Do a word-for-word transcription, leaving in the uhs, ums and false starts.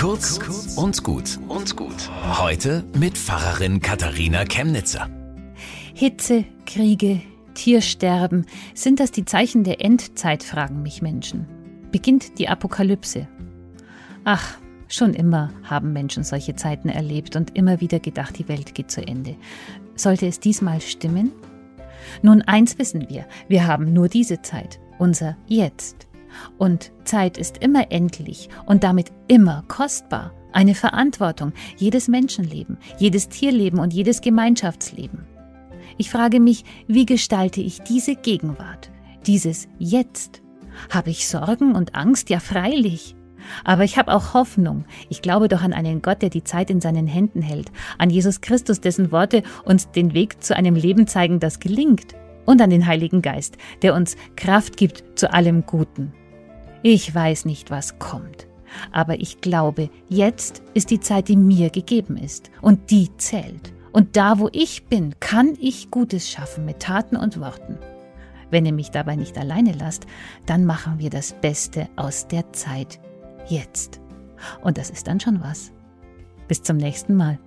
Kurz und gut. Und gut. Heute mit Pfarrerin Katharina Kemnitzer. Hitze, Kriege, Tiersterben. Sind das die Zeichen der Endzeit, fragen mich Menschen. Beginnt die Apokalypse? Ach, schon immer haben Menschen solche Zeiten erlebt und immer wieder gedacht, die Welt geht zu Ende. Sollte es diesmal stimmen? Nun, eins wissen wir, wir haben nur diese Zeit, unser Jetzt. Und Zeit ist immer endlich und damit immer kostbar. Eine Verantwortung, jedes Menschenleben, jedes Tierleben und jedes Gemeinschaftsleben. Ich frage mich, wie gestalte ich diese Gegenwart, dieses Jetzt? Habe ich Sorgen und Angst? Ja, freilich. Aber ich habe auch Hoffnung. Ich glaube doch an einen Gott, der die Zeit in seinen Händen hält, an Jesus Christus, dessen Worte uns den Weg zu einem Leben zeigen, das gelingt. Und an den Heiligen Geist, der uns Kraft gibt zu allem Guten. Ich weiß nicht, was kommt, aber ich glaube, jetzt ist die Zeit, die mir gegeben ist, und die zählt. Und da, wo ich bin, kann ich Gutes schaffen mit Taten und Worten. Wenn ihr mich dabei nicht alleine lasst, dann machen wir das Beste aus der Zeit jetzt. Und das ist dann schon was. Bis zum nächsten Mal.